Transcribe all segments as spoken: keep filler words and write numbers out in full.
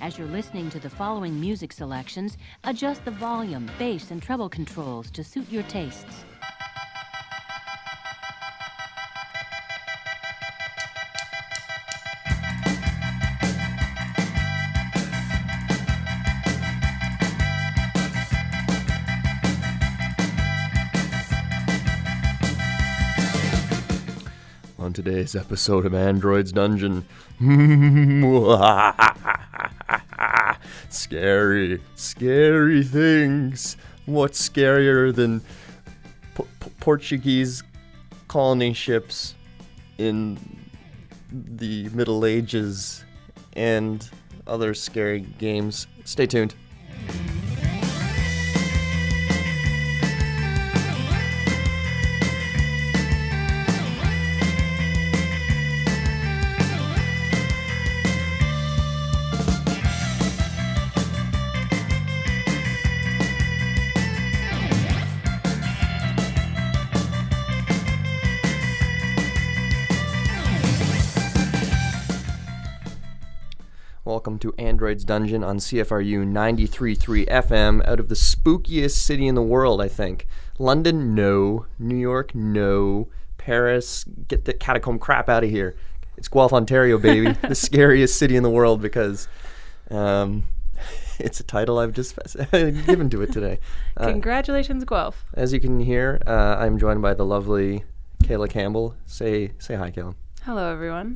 As you're listening to the following music selections, adjust the volume, bass, and treble controls to suit your tastes. On today's episode of Android's Dungeon. Scary, scary things. What's scarier than po- po- Portuguese colony ships in the Middle Ages and other scary games? Stay tuned. Welcome to Android's Dungeon on C F R U ninety-three point three F M, out of the spookiest city in the world, I think. London? No. New York? No. Paris? Get the catacomb crap out of here. It's Guelph, Ontario, baby. The scariest city in the world, because um, it's a title I've just given to it today. Uh, Congratulations, Guelph. As you can hear, uh, I'm joined by the lovely Kayla Campbell. Say, say hi, Kayla. Hello, everyone.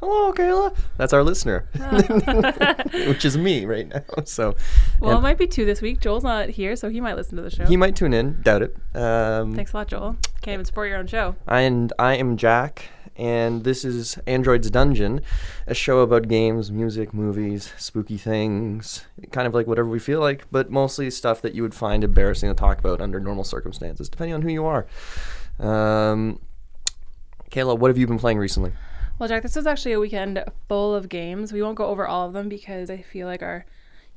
Hello, Kayla. That's our listener, oh. Which is me right now. So, well, it might be two this week. Joel's not here, so he might listen to the show. He might tune in. Doubt it. Um, Thanks a lot, Joel. Can't even support your own show. And I am Jack, and this is Android's Dungeon, a show about games, music, movies, spooky things, kind of like whatever we feel like, but mostly stuff that you would find embarrassing to talk about under normal circumstances, depending on who you are. Um... Kayla, what have you been playing recently? Well, Jack, this was actually a weekend full of games. We won't go over all of them because I feel like our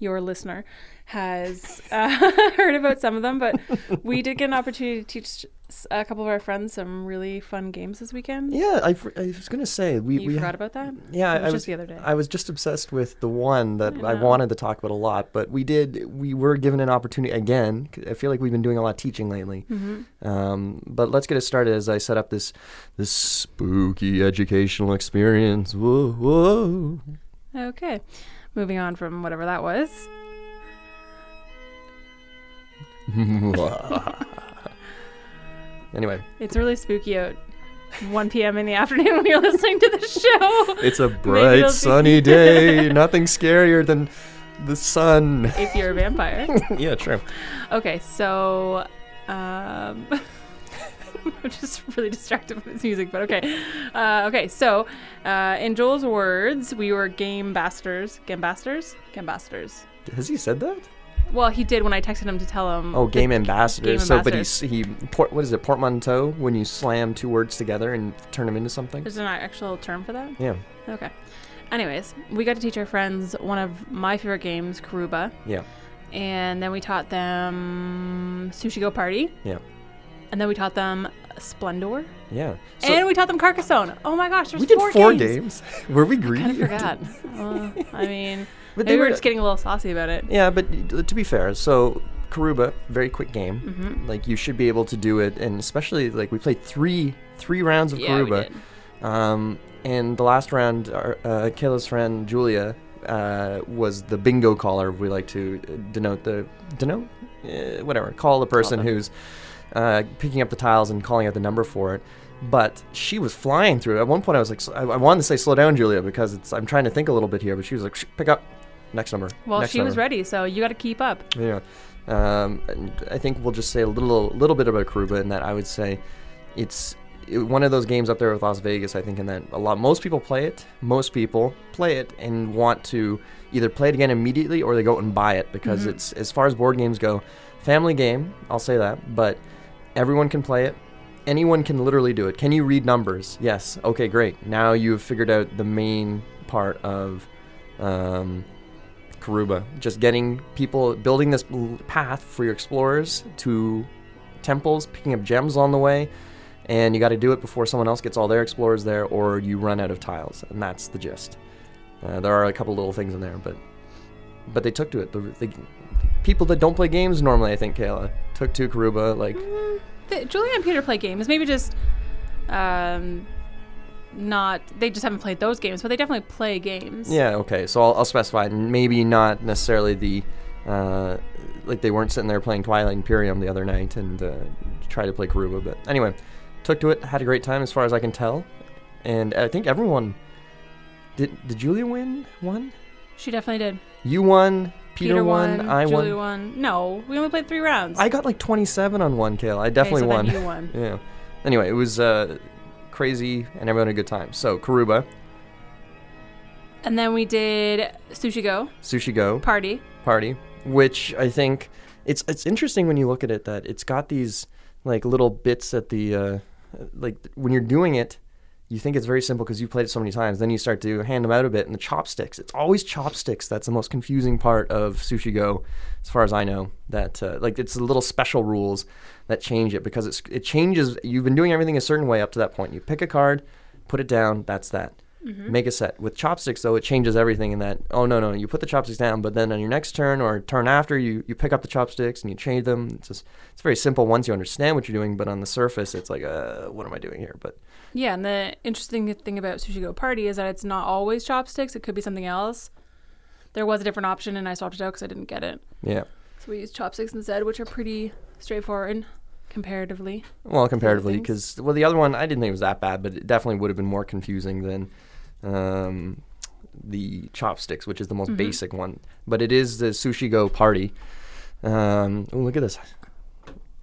your listener has uh, heard about some of them, but we did get an opportunity to teach a couple of our friends some really fun games this weekend. Yeah, I, I was going to say. we You we forgot ha- about that? Yeah. It was I just was, the other day. I was just obsessed with the one that I, I wanted to talk about a lot, but we did, we were given an opportunity again. I feel like we've been doing a lot of teaching lately. Mm-hmm. Um, but let's get it started as I set up this, this spooky educational experience. Whoa, whoa. Okay. Moving on from whatever that was. Anyway. It's really spooky out one p.m. in the afternoon when you're listening to the show. It's a bright, sunny day. Nothing scarier than the sun. If you're a vampire. Yeah, true. Okay, so... Um, I'm just really distracted with this music, but okay. Uh, okay, so uh, in Joel's words, we were game-basters. Game-basters? Game-basters. Has he said that? Well, he did when I texted him to tell him. Oh, game ambassadors. So, but he, he port, what is it, portmanteau, when you slam two words together and turn them into something? There's an actual term for that? Yeah. Okay. Anyways, we got to teach our friends one of my favorite games, Karuba. Yeah. And then we taught them Sushi Go Party. Yeah. And then we taught them Splendor. Yeah. So and we taught them Carcassonne. Oh my gosh, there's four games. We did four games. games. Were we greedy? I kind of forgot. uh, I mean, but maybe they were, we're just getting a little saucy about it. Yeah, but to be fair, so Karuba, very quick game. Mm-hmm. Like, you should be able to do it, and especially, like, we played three three rounds of yeah, Karuba. We did. Um, and the last round, our, uh, Kayla's friend, Julia, uh, was the bingo caller. We like to denote the, denote? Uh, whatever, call the person who's... Uh, picking up the tiles and calling out the number for it, but she was flying through it. At one point, I was like, I, I wanted to say, "Slow down, Julia," because it's, I'm trying to think a little bit here. But she was like, "Pick up, next number." Well, next she number. was ready, so you got to keep up. Yeah, um, and I think we'll just say a little, little bit about Karuba, in that I would say it's one of those games up there with Las Vegas. I think in that a lot, most people play it. Most people play it and want to either play it again immediately or they go out and buy it because mm-hmm. it's, as far as board games go, family game. I'll say that, but. Everyone can play it. Anyone can literally do it. Can you read numbers? Yes. Okay, great. Now you've figured out the main part of um, Karuba. Just getting people, building this path for your explorers to temples, picking up gems on the way, and you got to do it before someone else gets all their explorers there or you run out of tiles, and that's the gist. Uh, there are a couple little things in there, but but they took to it. The, the people that don't play games normally, I think, Kayla, took to Karuba. Like mm, the, Julia and Peter play games. Maybe just um, not. They just haven't played those games, but they definitely play games. Yeah. Okay. So I'll, I'll specify. Maybe not necessarily the. Uh, like they weren't sitting there playing Twilight Imperium the other night and uh, tried to play Karuba, but anyway, took to it, had a great time as far as I can tell, and I think everyone did. Did Julia win one? She definitely did. You won. Peter, Peter won, won. I Julia won. Julia won. No, we only played three rounds. I got like twenty-seven on one, Kayla. I definitely okay, so won. Then you won. Yeah. Anyway, it was uh, crazy, and everyone had a good time. So Karuba. And then we did Sushi Go. Sushi Go Party. Party. Which I think it's it's interesting when you look at it that it's got these like little bits at the uh, like when you're doing it, you think it's very simple because you've played it so many times. Then you start to hand them out a bit, and the chopsticks. It's always chopsticks. That's the most confusing part of Sushi Go, as far as I know. That uh, like it's the little special rules that change it because it's it changes. You've been doing everything a certain way up to that point. You pick a card, put it down. That's that. Mm-hmm. Make a set. With chopsticks, though, it changes everything in that, oh, no, no, you put the chopsticks down, but then on your next turn or turn after, you, you pick up the chopsticks and you change them. It's just it's very simple once you understand what you're doing, but on the surface, it's like, uh, what am I doing here? But yeah, and the interesting thing about Sushi Go Party is that it's not always chopsticks. It could be something else. There was a different option, and I swapped it out because I didn't get it. Yeah. So we used chopsticks instead, which are pretty straightforward. Comparatively. Well, comparatively, because, well, the other one, I didn't think it was that bad, but it definitely would have been more confusing than um, the chopsticks, which is the most mm-hmm. basic one. But it is the Sushi Go Party. Um, oh, look at this.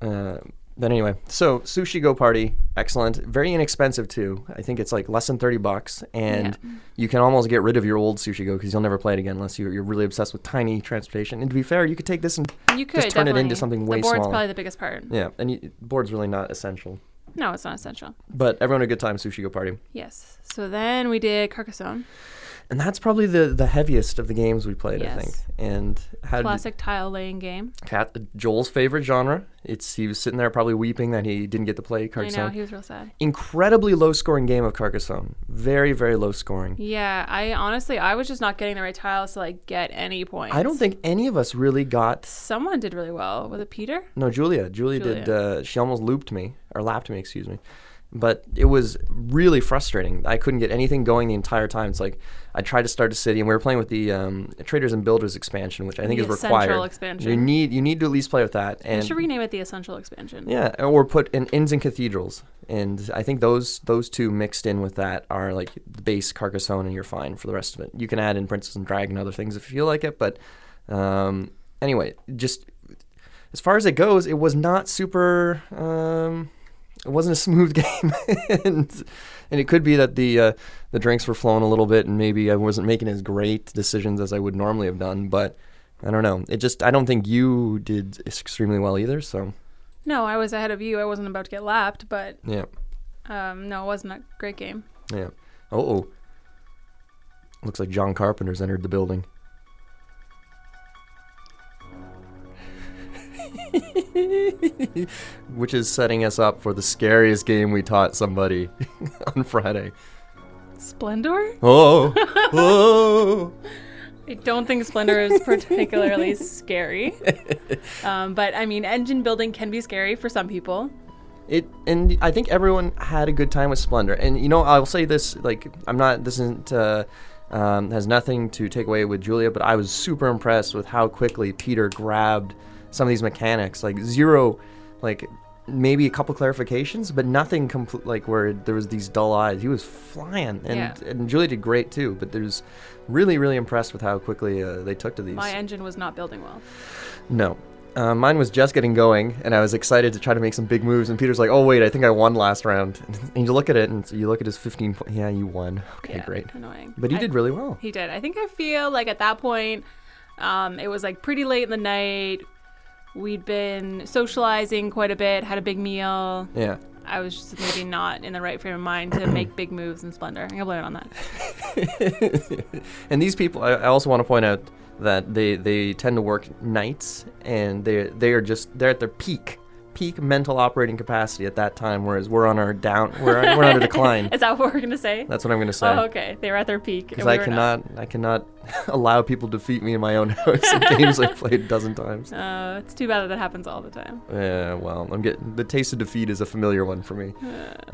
Uh, but anyway, so Sushi Go Party, excellent. Very inexpensive, too. I think it's like less than thirty bucks, and yeah. you can almost get rid of your old Sushi Go because you'll never play it again unless you're, you're really obsessed with tiny transportation. And to be fair, you could take this and you could, just turn definitely. it into something way smaller. The board's smaller. Probably the biggest part. Yeah, and you, board's really not essential. No, it's not essential. But everyone had a good time, Sushi Go Party. Yes. So then we did Carcassonne. And that's probably the, the heaviest of the games we played, yes. I think. And how classic tile-laying game. Cat, Joel's favorite genre. It's He was sitting there probably weeping that he didn't get to play Carcassonne. I know, he was real sad. Incredibly low-scoring game of Carcassonne. Very, very low-scoring. Yeah, I honestly, I was just not getting the right tiles to, like, get any points. I don't think any of us really got... Someone did really well. Was it Peter? No, Julia. Julia, Julia. did... Uh, she almost looped me, or lapped me, excuse me. But it was really frustrating. I couldn't get anything going the entire time. It's like I tried to start a city, and we were playing with the um, Traders and Builders expansion, which I think the is required. Essential expansion. You need you need to at least play with that. And we should rename it the Essential expansion. Yeah, or put in Inns and Cathedrals, and I think those those two mixed in with that are like the base Carcassonne, and you're fine for the rest of it. You can add in Princess and Dragon and other things if you feel like it, but um, anyway, just as far as it goes, it was not super. Um, It wasn't a smooth game, and, and it could be that the uh, the drinks were flowing a little bit, and maybe I wasn't making as great decisions as I would normally have done. But I don't know. It just I don't think you did extremely well either. So no, I was ahead of you. I wasn't about to get lapped, but yeah, um, no, it wasn't a great game. Yeah. Uh oh. Looks like John Carpenter's entered the building. Which is setting us up for the scariest game we taught somebody on Friday. Splendor? Oh, oh. I don't think Splendor is particularly scary. Um, but, I mean, engine building can be scary for some people. It and I think everyone had a good time with Splendor. And, you know, I'll say this, like, I'm not, this isn't, uh, um, has nothing to take away with Julia, but I was super impressed with how quickly Peter grabbed some of these mechanics, like zero, like maybe a couple clarifications, but nothing complete, like where there was these dull eyes. He was flying, and, yeah. and Julie did great too, but there's really, really impressed with how quickly uh, they took to these. My engine was not building well. No. Uh, mine was just getting going, and I was excited to try to make some big moves, and Peter's like, oh wait, I think I won last round. And you look at it, and you look at his fifteen point, yeah, you won. Okay, yeah, great. Annoying. But he I, did really well. He did. I think I feel like at that point, um, it was like pretty late in the night. We'd been socializing quite a bit, had a big meal. Yeah. I was just maybe not in the right frame of mind to make big moves in Splendor. I'm going to blame it on that. And these people, I also want to point out that they, they tend to work nights, and they they are just, they're at their peak peak mental operating capacity at that time, whereas we're on our down, we're on, we're on a decline. Is that what we're gonna say? That's what I'm gonna say. Oh, okay. They were at their peak. Because we I cannot, not. I cannot allow people to defeat me in my own house in games I've played a dozen times. Oh, uh, it's too bad that that happens all the time. Yeah, well, I'm getting the taste of defeat is a familiar one for me.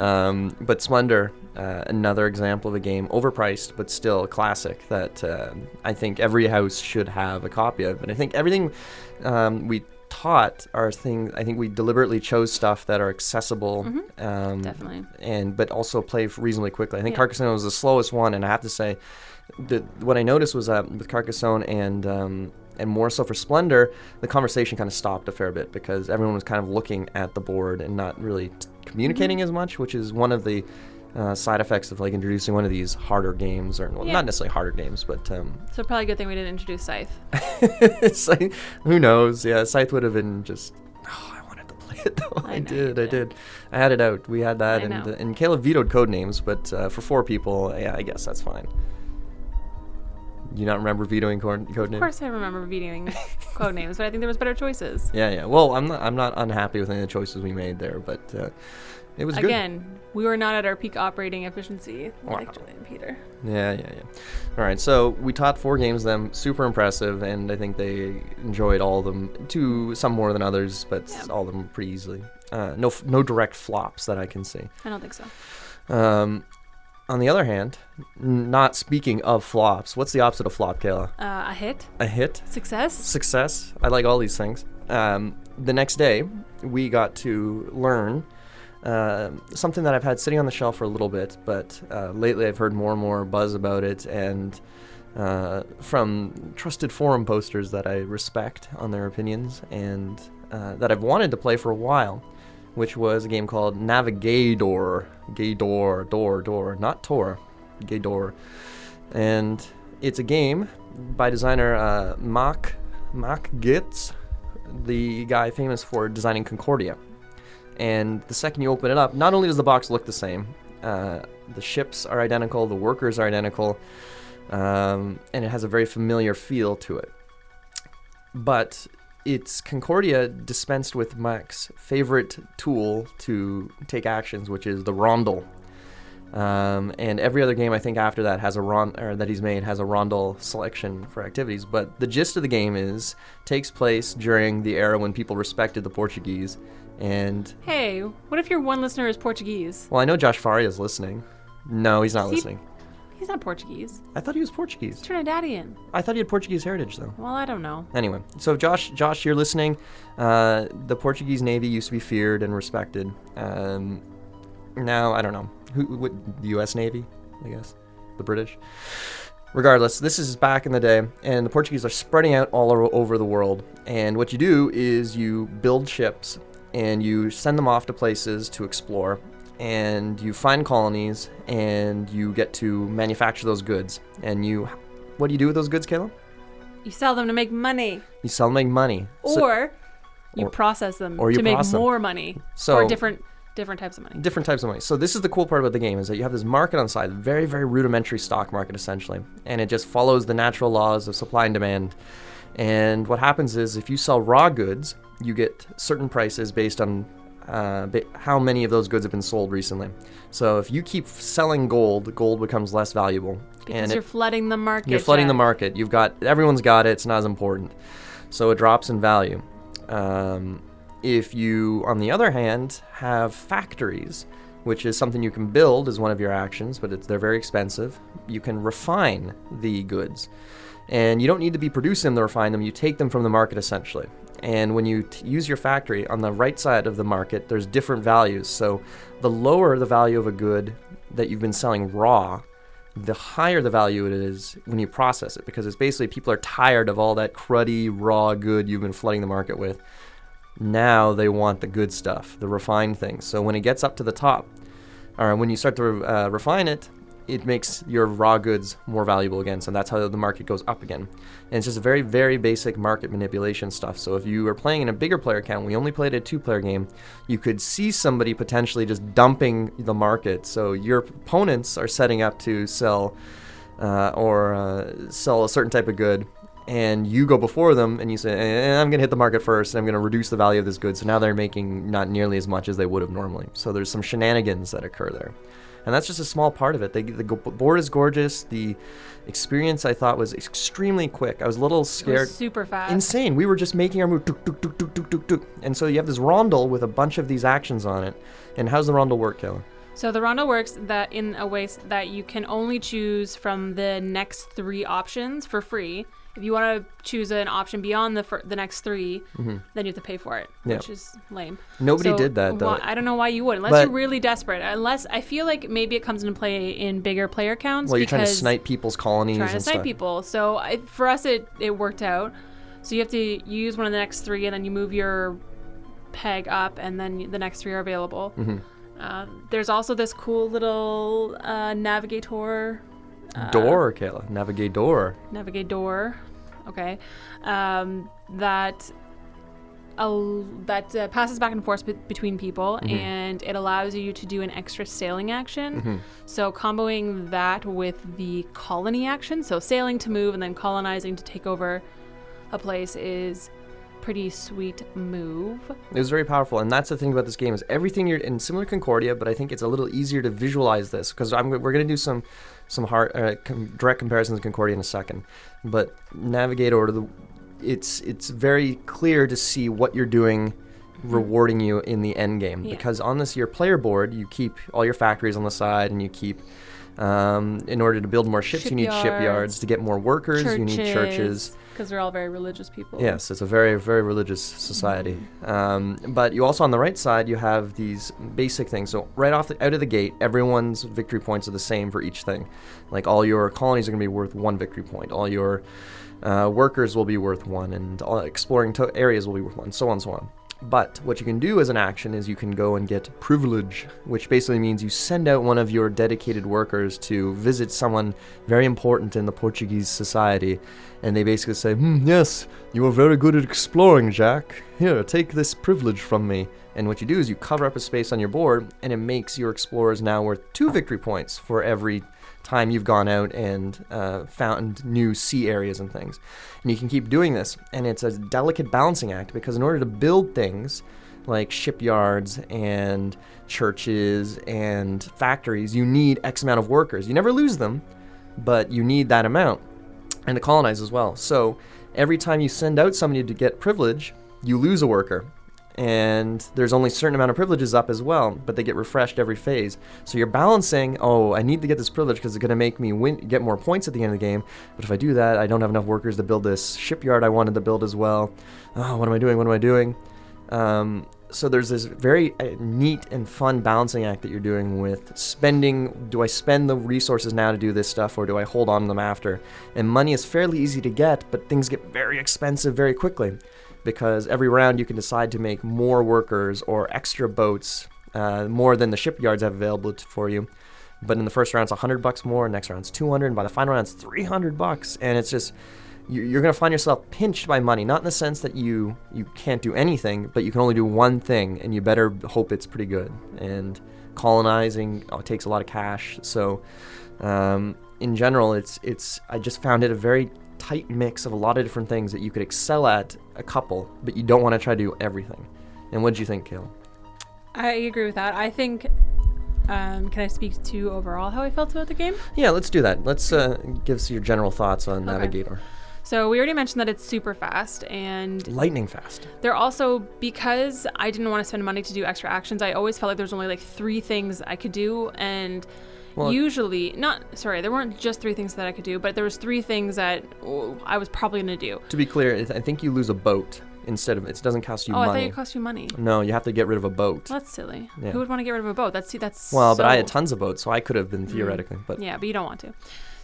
Um, but Splendor, uh, another example of a game overpriced but still a classic that uh, I think every house should have a copy of, and I think everything um, we. Taught are things. I think we deliberately chose stuff that are accessible, mm-hmm. um, definitely, and but also play reasonably quickly. I think yeah. Carcassonne was the slowest one, and I have to say, that what I noticed was that with Carcassonne and um, and more so for Splendor, the conversation kind of stopped a fair bit because everyone was kind of looking at the board and not really t- communicating mm-hmm. as much, which is one of the uh, side effects of like introducing one of these harder games, or well, yeah. not necessarily harder games, but um, so probably a good thing we didn't introduce Scythe. Scythe, who knows? Yeah, Scythe would have been just. Oh, I wanted to play it though. I, I know, did. I did. I had it out. We had that, I and know. and Caleb vetoed Codenames, but uh, for four people, yeah, I guess that's fine. You not remember vetoing Codenames? Of course, I remember vetoing Codenames, but I think there was better choices. Yeah, yeah. Well, I'm not. I'm not unhappy with any of the choices we made there, but. Uh, It was Again, good. We were not at our peak operating efficiency, wow. like Julian and Peter. Yeah, yeah, yeah. All right, so we taught four games to them, super impressive, and I think they enjoyed all of them, two, some more than others, but yeah. all of them pretty easily. Uh, no no direct flops that I can see. I don't think so. Um, on the other hand, not speaking of flops, what's the opposite of flop, Kayla? Uh, a hit. A hit. Success. Success. I like all these things. Um, the next day, we got to learn... Uh, something that I've had sitting on the shelf for a little bit, but uh, lately I've heard more and more buzz about it, and uh, from trusted forum posters that I respect on their opinions, and uh, that I've wanted to play for a while, which was a game called Navigador, Gaydor, Door, Door, not Tor, Gaydor, and it's a game by designer uh, Mac, Mac Gerdts, the guy famous for designing Concordia. And the second you open it up, not only does the box look the same, uh, the ships are identical, the workers are identical, um, and it has a very familiar feel to it. But it's Concordia dispensed with Mac's favorite tool to take actions, which is the rondel. Um, and every other game I think after that has a rond- or that he's made has a rondel selection for activities. But the gist of the game is takes place during the era when people respected the Portuguese. And hey, what if your one listener is Portuguese? Well, I know Josh Faria is listening. No, he's not he, listening. He's not Portuguese. I thought he was Portuguese. He's Trinidadian. I thought he had Portuguese heritage, though. Well, I don't know. Anyway, so Josh, Josh, you're listening. Uh, the Portuguese Navy used to be feared and respected. Um, now, I don't know. Who? What, the U S Navy, I guess. The British. Regardless, this is back in the day, and the Portuguese are spreading out all over the world. And what you do is you build ships, and you send them off to places to explore, and you find colonies, and you get to manufacture those goods. And you, what do you do with those goods, Caleb? You sell them to make money. You sell them to make money. Or so, you or, process them or you to process make more them. money. So, or different different types of money. Different types of money. So this is the cool part about the game, is that you have this market on the side, very, very rudimentary stock market, essentially. And it just follows the natural laws of supply and demand. And what happens is if you sell raw goods, you get certain prices based on uh, ba- how many of those goods have been sold recently. So if you keep selling gold, gold becomes less valuable. Because and you're it, flooding the market. You're flooding Jack. the market. You've got, everyone's got it. It's not as important. So it drops in value. Um, if you, on the other hand, have factories, which is something you can build as one of your actions, but it's, they're very expensive. You can refine the goods. And you don't need to be producing them to refine them. You take them from the market, essentially. And when you t- use your factory, on the right side of the market, there's different values. So the lower the value of a good that you've been selling raw, the higher the value it is when you process it. Because it's basically people are tired of all that cruddy, raw good you've been flooding the market with. Now they want the good stuff, the refined things. So when it gets up to the top, or when you start to uh, refine it, it makes your raw goods more valuable again, so that's how the market goes up again. And it's just very, very basic market manipulation stuff. So if you were playing in a bigger player account, we only played a two-player game, you could see somebody potentially just dumping the market. So your opponents are setting up to sell uh, or uh, sell a certain type of good, and you go before them and you say, eh, I'm going to hit the market first and I'm going to reduce the value of this good. So now they're making not nearly as much as they would have normally. So there's some shenanigans that occur there. And that's just a small part of it. They, the board is gorgeous. The experience, I thought, was extremely quick. I was a little scared. It was super fast. Insane. We were just making our move. Tuk, tuk, tuk, tuk, tuk, tuk, tuk. And so you have this rondel with a bunch of these actions on it. And how's the rondel work, Kayla? So the rondel works that in a way that you can only choose from the next three options for free. If you want to choose an option beyond the fir- the next three, mm-hmm. then you have to pay for it, yeah. which is lame. Nobody so did that, though. Why, I don't know why you would, unless but, you're really desperate. Unless I feel like maybe it comes into play in bigger player counts. Well, you're trying to snipe people's colonies and stuff. Trying to snipe people. So I, for us, it, it worked out. So you have to use one of the next three, and then you move your peg up, and then the next three are available. Mm-hmm. Uh, there's also this cool little uh, Navigator... Uh, door, Kayla. Navigador. Navigador. Okay. Um, that al- that uh, passes back and forth be- between people, mm-hmm. and it allows you to do an extra sailing action. Mm-hmm. So comboing that with the colony action, so sailing to move and then colonizing to take over a place is... pretty sweet move. It was very powerful, and that's the thing about this game is everything you're in similar Concordia, but I think it's a little easier to visualize this because I'm we're going to do some some hard uh, com- direct comparisons to Concordia in a second. But Navigator, the, it's it's very clear to see what you're doing, rewarding you in the end game yeah. because on this your player board you keep all your factories on the side and you keep. Um, in order to build more ships, shipyards. You need shipyards. To get more workers, churches, you need churches. Because they're all very religious people. Yes, it's a very, very religious society. Mm-hmm. Um, but you also, on the right side, you have these basic things. So right off the, out of the gate, everyone's victory points are the same for each thing. Like all your colonies are going to be worth one victory point. All your uh, workers will be worth one. And all exploring to- areas will be worth one. So on, so on. But what you can do as an action is you can go and get privilege, which basically means you send out one of your dedicated workers to visit someone very important in the Portuguese society, and they basically say, hmm, yes, you are very good at exploring, Jack. Here, take this privilege from me. And what you do is you cover up a space on your board, and it makes your explorers now worth two victory points for every time you've gone out and uh, found new sea areas and things. And you can keep doing this, and it's a delicate balancing act because in order to build things like shipyards and churches and factories, you need X amount of workers. You never lose them, but you need that amount, and to colonize as well. So every time you send out somebody to get privilege, you lose a worker. And there's only a certain amount of privileges up as well, but they get refreshed every phase. So you're balancing, oh, I need to get this privilege because it's going to make me win, get more points at the end of the game. But if I do that, I don't have enough workers to build this shipyard I wanted to build as well. Oh, what am I doing? What am I doing? Um, so there's this very uh, neat and fun balancing act that you're doing with spending. Do I spend the resources now to do this stuff, or do I hold on to them after? And money is fairly easy to get, but things get very expensive very quickly. Because every round you can decide to make more workers or extra boats, uh, more than the shipyards have available t- for you. But in the first round it's one hundred bucks more, next round it's two hundred, and by the final round it's three hundred bucks. And it's just, you- you're going to find yourself pinched by money, not in the sense that you, you can't do anything, but you can only do one thing, and you better hope it's pretty good. And colonizing oh, takes a lot of cash, so um, in general, it's it's I just found it a very tight mix of a lot of different things that you could excel at a couple, but you don't want to try to do everything. And what did you think, Kayla? I agree with that. I think, um, can I speak to overall how I felt about the game? Yeah, let's do that. Let's uh, give us your general thoughts on okay. Navigator. So we already mentioned that it's super fast and... lightning fast. They're also, because I didn't want to spend money to do extra actions, I always felt like there was only like three things I could do, and... Well, usually, not, sorry, there weren't just three things that I could do, but there was three things that oh, I was probably going to do. To be clear, I think you lose a boat instead of, it doesn't cost you oh, money. Oh, I thought it cost you money. No, you have to get rid of a boat. That's silly. Yeah. Who would want to get rid of a boat? That's that's. Well, so... but I had tons of boats, so I could have been theoretically. Mm. But yeah, but you don't want to.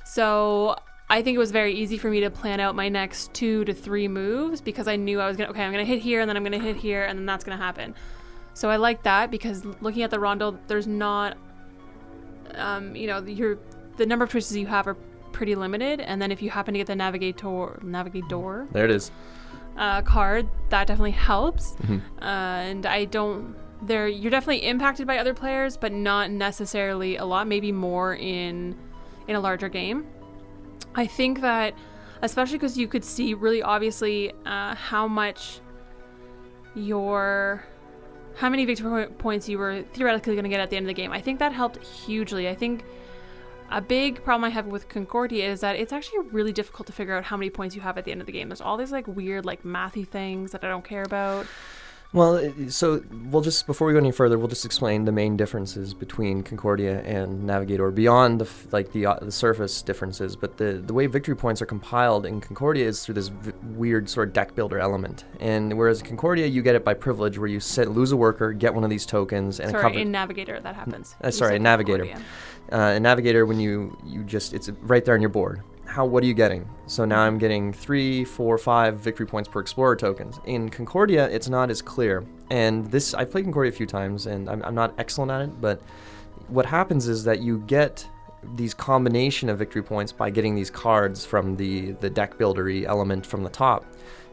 So I think it was very easy for me to plan out my next two to three moves because I knew I was going to, okay, I'm going to hit here, and then I'm going to hit here, and then that's going to happen. So I like that because looking at the rondel, there's not... Um, you know, your the number of choices you have are pretty limited, and then if you happen to get the Navigator, Navigator, there it is, uh, card, that definitely helps. Mm-hmm. Uh, and I don't, there you're definitely impacted by other players, but not necessarily a lot. Maybe more in in a larger game. I think that especially because you could see really obviously uh, how much your, how many victory points you were theoretically going to get at the end of the game. I think that helped hugely. I think a big problem I have with Concordia is that it's actually really difficult to figure out how many points you have at the end of the game. There's all these like weird like mathy things that I don't care about. Well, so we'll just, before we go any further, we'll just explain the main differences between Concordia and Navigador beyond the like the, uh, the surface differences. But the, the way victory points are compiled in Concordia is through this v- weird sort of deck builder element. And whereas Concordia, you get it by privilege, where you set, lose a worker, get one of these tokens, and sorry, a cover- in Navigator that happens. Uh, sorry, in Navigator. Uh, in Navigator, when you you just it's right there on your board. How, what are you getting? So now I'm getting three, four, five victory points per explorer tokens. In Concordia, it's not as clear. And this, I've played Concordia a few times, and I'm, I'm not excellent at it, but what happens is that you get these combination of victory points by getting these cards from the, the deck buildery element from the top.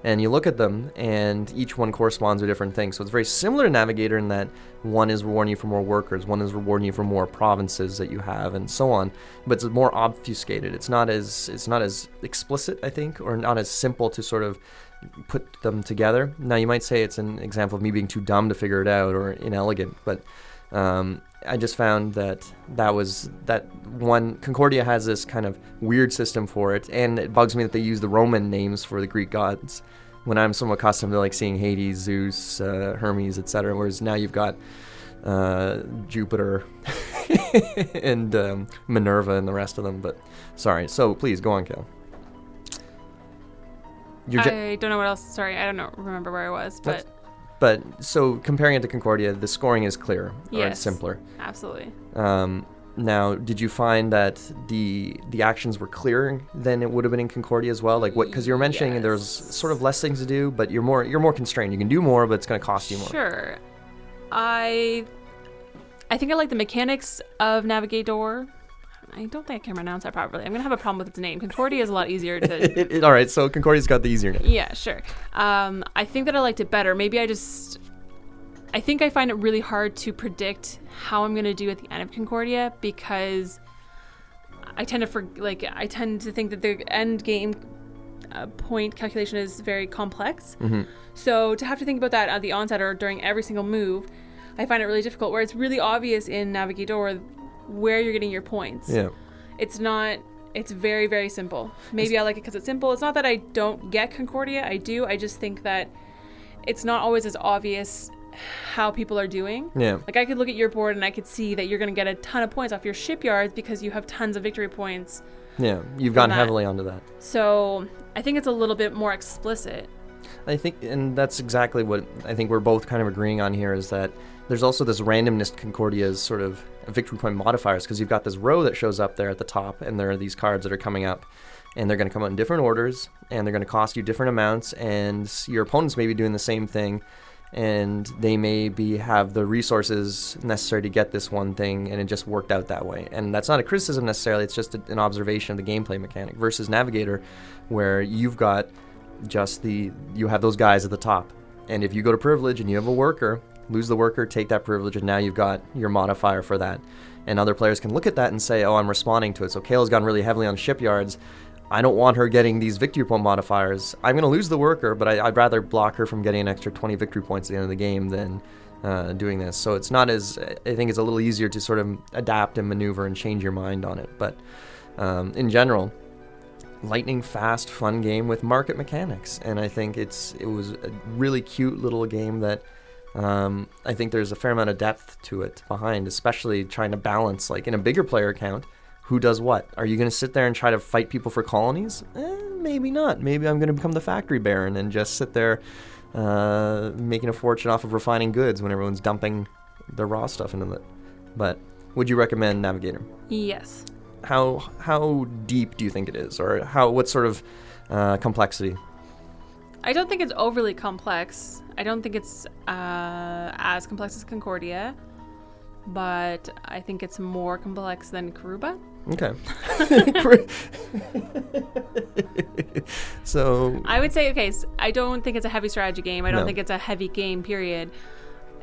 And you look at them, and each one corresponds to a different thing. So it's very similar to Navigator in that one is rewarding you for more workers, one is rewarding you for more provinces that you have, and so on. But it's more obfuscated. It's not as it's not as explicit, I think, or not as simple to sort of put them together. Now, you might say it's an example of me being too dumb to figure it out or inelegant, but um, I just found that that was that one. Concordia has this kind of weird system for it, and it bugs me that they use the Roman names for the Greek gods when I'm somewhat accustomed to like seeing Hades, Zeus, uh, Hermes, et cetera. Whereas now you've got uh, Jupiter and um, Minerva and the rest of them. But sorry, so please go on, Cal. You're I ge- don't know what else. Sorry, I don't know, remember where I was, but. That's- But so comparing it to Concordia, the scoring is clearer, yes, or it's simpler. Absolutely. Um, now, did you find that the the actions were clearer than it would have been in Concordia as well? Like what? Because you were mentioning yes. there's sort of less things to do, but you're more you're more constrained. You can do more, but it's going to cost you more. Sure. I I think I like the mechanics of Navigador. I don't think I can pronounce that properly. I'm going to have a problem with its name. Concordia is a lot easier to... it, it, all right, so Concordia's got the easier name. Yeah, sure. Um, I think that I liked it better. Maybe I just... I think I find it really hard to predict how I'm going to do at the end of Concordia because I tend to for, like I tend to think that the end game uh, point calculation is very complex. Mm-hmm. So to have to think about that at the onset or during every single move, I find it really difficult, where it's really obvious in Navigador where you're getting your points. Yeah. It's not, it's very, very simple. Maybe it's, I like it because it's simple. It's not that I don't get Concordia. I do. I just think that it's not always as obvious how people are doing. Yeah. Like I could look at your board and I could see that you're going to get a ton of points off your shipyards because you have tons of victory points. Yeah. You've gone heavily onto that. So I think it's a little bit more explicit. I think, and that's exactly what I think we're both kind of agreeing on here, is that there's also this randomness to Concordia's sort of victory point modifiers, because you've got this row that shows up there at the top, and there are these cards that are coming up, and they're going to come out in different orders, and they're going to cost you different amounts, and your opponents may be doing the same thing, and they may be have the resources necessary to get this one thing, and it just worked out that way. And that's not a criticism necessarily, it's just a, an observation of the gameplay mechanic versus Navigator, where you've got just the, you have those guys at the top, and if you go to privilege and you have a worker, lose the worker, take that privilege, and now you've got your modifier for that. And other players can look at that and say, oh, I'm responding to it. So Kayla's gone really heavily on shipyards. I don't want her getting these victory point modifiers. I'm going to lose the worker, but I, I'd rather block her from getting an extra twenty victory points at the end of the game than uh, doing this. So it's not as, I think it's a little easier to sort of adapt and maneuver and change your mind on it. But um, in general, lightning fast, fun game with market mechanics. And I think it's it was a really cute little game that Um, I think there's a fair amount of depth to it behind, especially trying to balance, like in a bigger player count, who does what? Are you going to sit there and try to fight people for colonies? Eh, maybe not. Maybe I'm going to become the factory baron and just sit there uh, making a fortune off of refining goods when everyone's dumping their raw stuff into it. But would you recommend Navigator? Yes. How how deep do you think it is, or how what sort of uh, complexity? I don't think it's overly complex. I don't think it's uh, as complex as Concordia, but I think it's more complex than Karuba. Okay. So I would say, okay, so I don't think it's a heavy strategy game. I don't no. think it's a heavy game, period.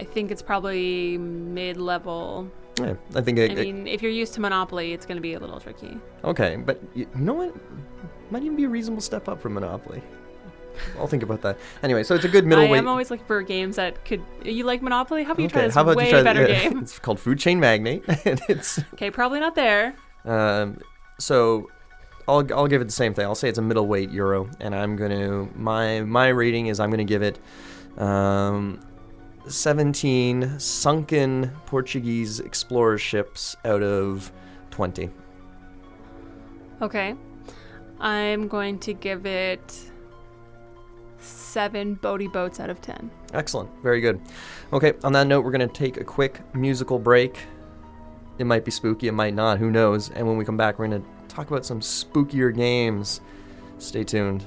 I think it's probably mid-level Yeah, I think. It, I mean, it, if you're used to Monopoly, it's going to be a little tricky. Okay, but you know what? Might even be a reasonable step up from Monopoly. I'll think about that. Anyway, so it's a good middle. I weight. am always looking for games that could. You like Monopoly? How about you okay, try this how about way you try better the, game? It's called Food Chain Magnate. And it's, okay, probably not there. Um, so, I'll I'll give it the same thing. I'll say it's a middleweight Euro, and I'm gonna my my rating is I'm gonna give it. Um, seventeen sunken Portuguese explorer ships out of twenty. Okay. I'm going to give it seven Bodhi boats out of ten. Excellent. Very good. Okay, on that note, we're going to take a quick musical break. It might be spooky, it might not, who knows. And when we come back, we're going to talk about some spookier games. Stay tuned.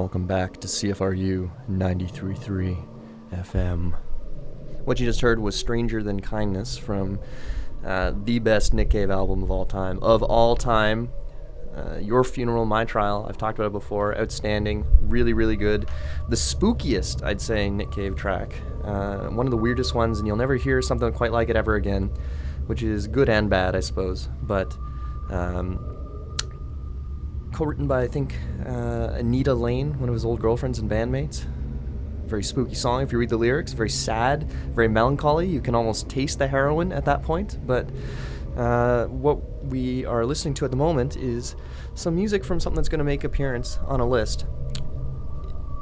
Welcome back to C F R U ninety-three point three F M. What you just heard was Stranger Than Kindness from uh, the best Nick Cave album of all time. Of all time, uh, Your Funeral, My Trial. I've talked about it before. Outstanding. Really, really good. The spookiest, I'd say, Nick Cave track. Uh, one of the weirdest ones, and you'll never hear something quite like it ever again, which is good and bad, I suppose. But... Um, co-written by, I think, uh, Anita Lane, one of his old girlfriends and bandmates. Very spooky song if you read the lyrics, very sad, very melancholy. You can almost taste the heroin at that point, but uh, what we are listening to at the moment is some music from something that's going to make appearance on a list.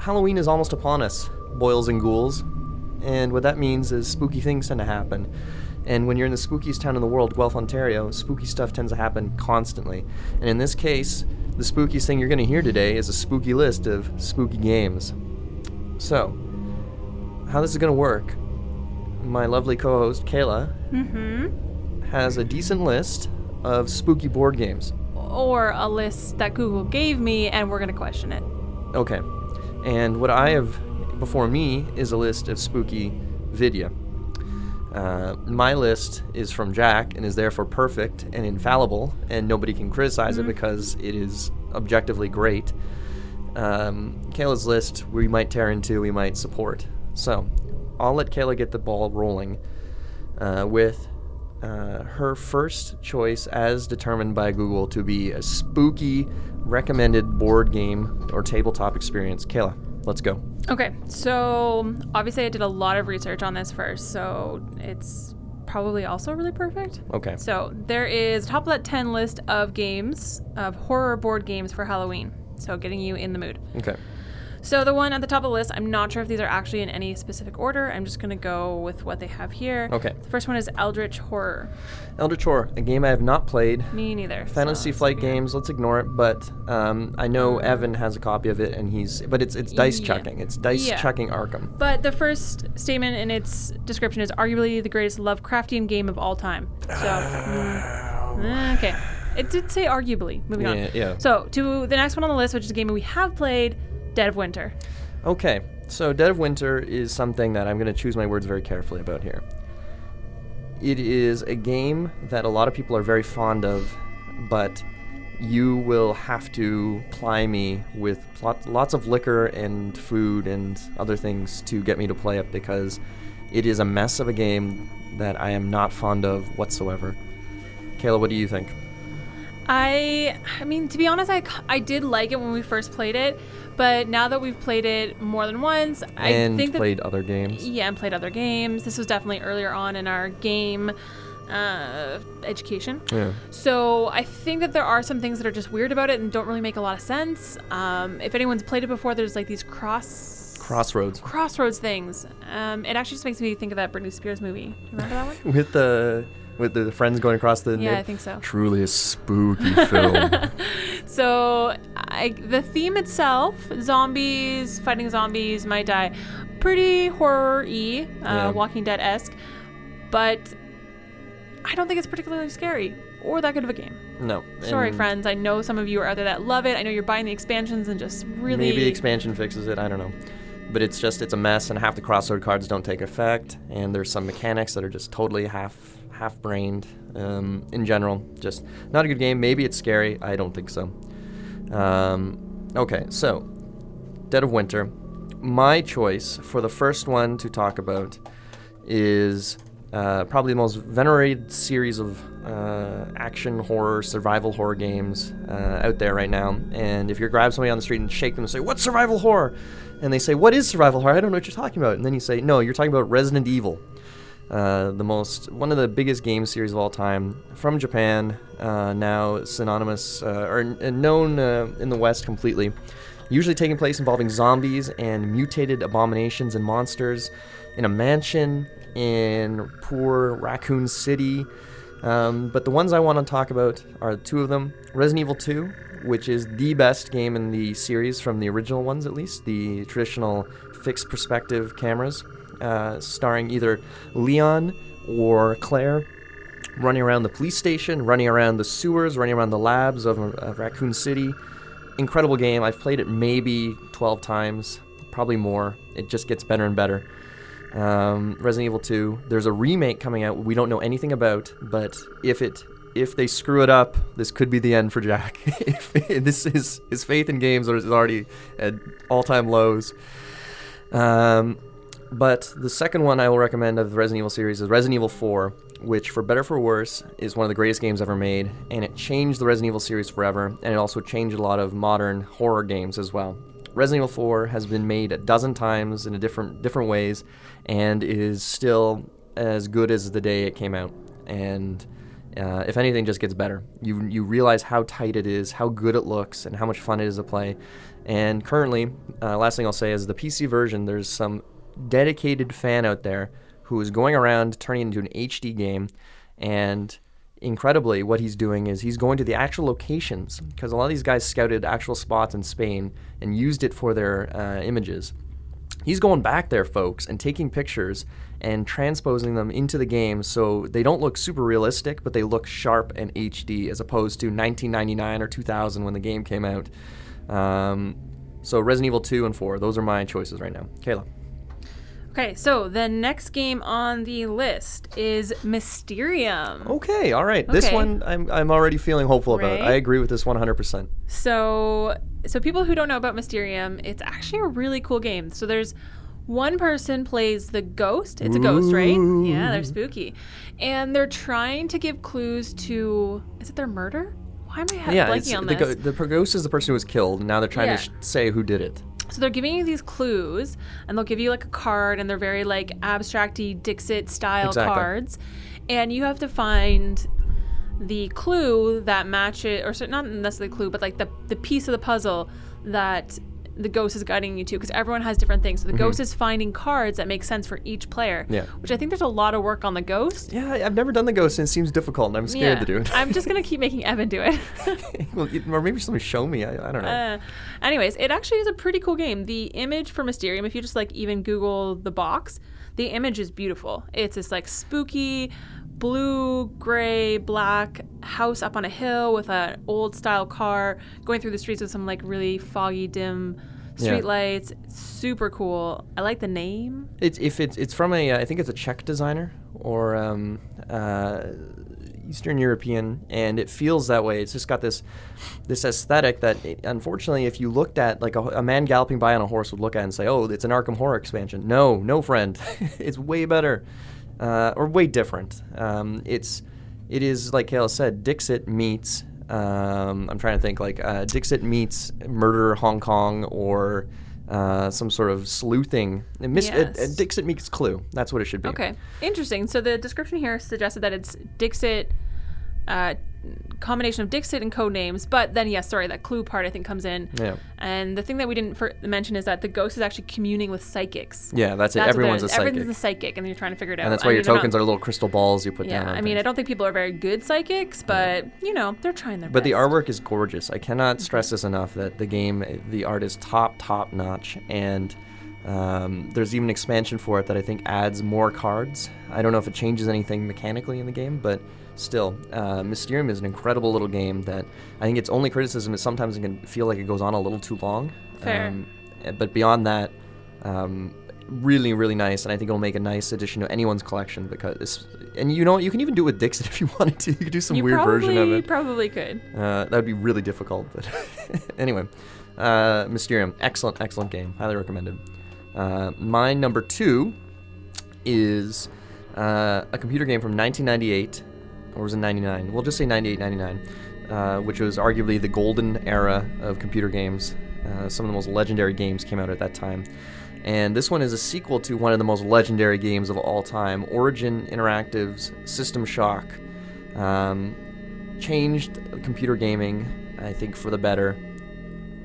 Halloween is almost upon us, boils and ghouls, and what that means is spooky things tend to happen. And when you're in the spookiest town in the world, Guelph, Ontario, spooky stuff tends to happen constantly. And in this case, the spookiest thing you're going to hear today is a spooky list of spooky games. So, how this is going to work, my lovely co-host, Kayla, mm-hmm. has a decent list of spooky board games. Or a list that Google gave me, and we're going to question it. Okay. And what I have before me is a list of spooky video. Uh, my list is from Jack and is therefore perfect and infallible, and nobody can criticize mm-hmm. it because it is objectively great. Um, Kayla's list we might tear into, we might support. So I'll let Kayla get the ball rolling uh, with uh, her first choice as determined by Google to be a spooky recommended board game or tabletop experience. Kayla, let's go. Okay, so obviously I did a lot of research on this first, so it's probably also really perfect. Okay. So there is a top ten list of games, of horror board games for Halloween, so getting you in the mood. Okay. So the one at the top of the list, I'm not sure if these are actually in any specific order. I'm just going to go with what they have here. Okay. The first one is Eldritch Horror. Eldritch Horror, a game I have not played. Me neither. Fantasy so flight games, let's ignore it, but um, I know Evan has a copy of it, and he's... But it's it's dice yeah. chucking. It's dice yeah. chucking Arkham. But the first statement in its description is arguably the greatest Lovecraftian game of all time. So... mm, okay. It did say arguably. Moving yeah, on. Yeah. So to the next one on the list, which is a game we have played... Dead of Winter. Okay, so Dead of Winter is something that I'm going to choose my words very carefully about here. It is a game that a lot of people are very fond of, but you will have to ply me with pl- lots of liquor and food and other things to get me to play it, because it is a mess of a game that I am not fond of whatsoever. Kayla, what do you think? I I mean, to be honest, I, I did like it when we first played it, but now that we've played it more than once, I and think that... And played other games. Yeah, and played other games. This was definitely earlier on in our game uh, education. Yeah. So I think that there are some things that are just weird about it and don't really make a lot of sense. Um, if anyone's played it before, there's like these cross... Crossroads. Crossroads things. Um, it actually just makes me think of that Britney Spears movie. Do you remember that one? With the... With the friends going across the... Yeah, nib- I think so. Truly a spooky film. So, I, the theme itself, zombies, fighting zombies, might die. Pretty horror-y, uh, yeah. Walking Dead-esque. But I don't think it's particularly scary or that good of a game. No. Sorry, friends. I know some of you are out there that love it. I know you're buying the expansions and just really... Maybe the expansion fixes it. I don't know. But it's just, it's a mess, and half the crossroad cards don't take effect. And there's some mechanics that are just totally half... half-brained um, in general. Just not a good game. Maybe it's scary. I don't think so. Um, okay, so Dead of Winter. My choice for the first one to talk about is uh, probably the most venerated series of uh, action horror, survival horror games uh, out there right now. And if you grab somebody on the street and shake them and say, "What's survival horror?" And they say, "What is survival horror? I don't know what you're talking about." And then you say, "No, you're talking about Resident Evil." Uh, the most, one of the biggest game series of all time from Japan, uh, now synonymous, uh, or n- known uh, in the West completely, usually taking place involving zombies and mutated abominations and monsters in a mansion in poor Raccoon City. Um, but the ones I want to talk about are two of them. Resident Evil two, which is the best game in the series from the original ones, at least, the traditional fixed perspective cameras. Uh, starring either Leon or Claire running around the police station, running around the sewers, running around the labs of uh, Raccoon City, incredible game. I've played it maybe twelve times, probably more. It just gets better and better. Um, Resident Evil two, there's a remake coming out we don't know anything about, but if it if they screw it up, this could be the end for Jack. If this is his faith in games is already at all-time lows. Um, but the second one I will recommend of the Resident Evil series is Resident Evil four, which, for better or for worse, is one of the greatest games ever made, and it changed the Resident Evil series forever, and it also changed a lot of modern horror games as well. Resident Evil four has been made a dozen times in a different different ways, and is still as good as the day it came out. And uh, if anything, just gets better. You you realize how tight it is, how good it looks, and how much fun it is to play. And currently, uh, last thing I'll say is the P C version. There's some dedicated fan out there who is going around turning into an H D game, and incredibly, what he's doing is he's going to the actual locations, because a lot of these guys scouted actual spots in Spain and used it for their uh, images. He's going back there, folks, and taking pictures and transposing them into the game so they don't look super realistic, but they look sharp and H D as opposed to nineteen ninety-nine or two thousand when the game came out. Um, so Resident Evil two and four, those are my choices right now. Kayla. Okay, so the next game on the list is Mysterium. Okay, all right. Okay. This one I'm I'm already feeling hopeful right? about. I agree with this one hundred percent. So, so people who don't know about Mysterium, it's actually a really cool game. So there's one person plays the ghost. It's a ghost, right? Ooh. Yeah, they're spooky. And they're trying to give clues to, is it their murder? Why am I ha- yeah, blanking on the this? Go- the ghost is the person who was killed, and now they're trying yeah. to sh- say who did it. So they're giving you these clues, and they'll give you like a card, and they're very like abstract-y, Dixit style exactly. cards, and you have to find the clue that matches, or so, not necessarily the clue, but like the the piece of the puzzle that the ghost is guiding you to, because everyone has different things. So the mm-hmm. ghost is finding cards that make sense for each player, yeah. which I think there's a lot of work on the ghost. Yeah, I've never done the ghost, and it seems difficult, and I'm scared yeah. to do it. I'm just going to keep making Evan do it. Well, or maybe somebody show me. I, I don't know. Uh, anyways, it actually is a pretty cool game. The image for Mysterium, if you just like even Google the box, the image is beautiful. It's this like spooky, blue, gray, black house up on a hill with an old style car going through the streets with some like really foggy, dim street yeah. lights. Super cool. I like the name. It's if it's it's from a uh, I think it's a Czech designer or um, uh, Eastern European, and it feels that way. It's just got this this aesthetic that it, unfortunately, if you looked at like a, a man galloping by on a horse would look at and say, "Oh, it's an Arkham Horror expansion." No, no friend, it's way better. Uh, or way different. Um, it's, it is like Kayla said, Dixit meets. Um, I'm trying to think like uh, Dixit meets Murder Hong Kong or uh, some sort of sleuthing. Mis- yes. uh, Dixit meets Clue. That's what it should be. Okay, interesting. So the description here suggested that it's Dixit, uh, combination of Dixit and Codenames. But then, yes, yeah, sorry, that Clue part I think comes in. Yeah. And the thing that we didn't for- mention is that the ghost is actually communing with psychics. Yeah, that's it. That's Everyone's a psychic. Everyone's a psychic, and you're trying to figure it out. And that's why I your mean, tokens not... are little crystal balls you put yeah, down. Yeah, I mean, things. I don't think people are very good psychics, but yeah. you know, they're trying their but best. But the artwork is gorgeous. I cannot stress this enough that the game, the art is top, top notch, and. Um, there's even expansion for it that I think adds more cards. I don't know if it changes anything mechanically in the game, but still, uh, Mysterium is an incredible little game that I think its only criticism is sometimes it can feel like it goes on a little too long. Fair. Um, but beyond that, um, really, really nice, and I think it'll make a nice addition to anyone's collection. Because, and you know, you can even do it with Dixit if you wanted to. You could do some you weird probably, version of it. You probably could. Uh, that would be really difficult, but anyway. Uh, Mysterium, excellent, excellent game. Highly recommended. Uh, my number two is uh, a computer game from nineteen ninety-eight, or was it ninety-nine? We'll just say ninety-eight ninety-nine, uh, which was arguably the golden era of computer games. Uh, some of the most legendary games came out at that time. And this one is a sequel to one of the most legendary games of all time, Origin Interactive's System Shock. Um, changed computer gaming, I think, for the better.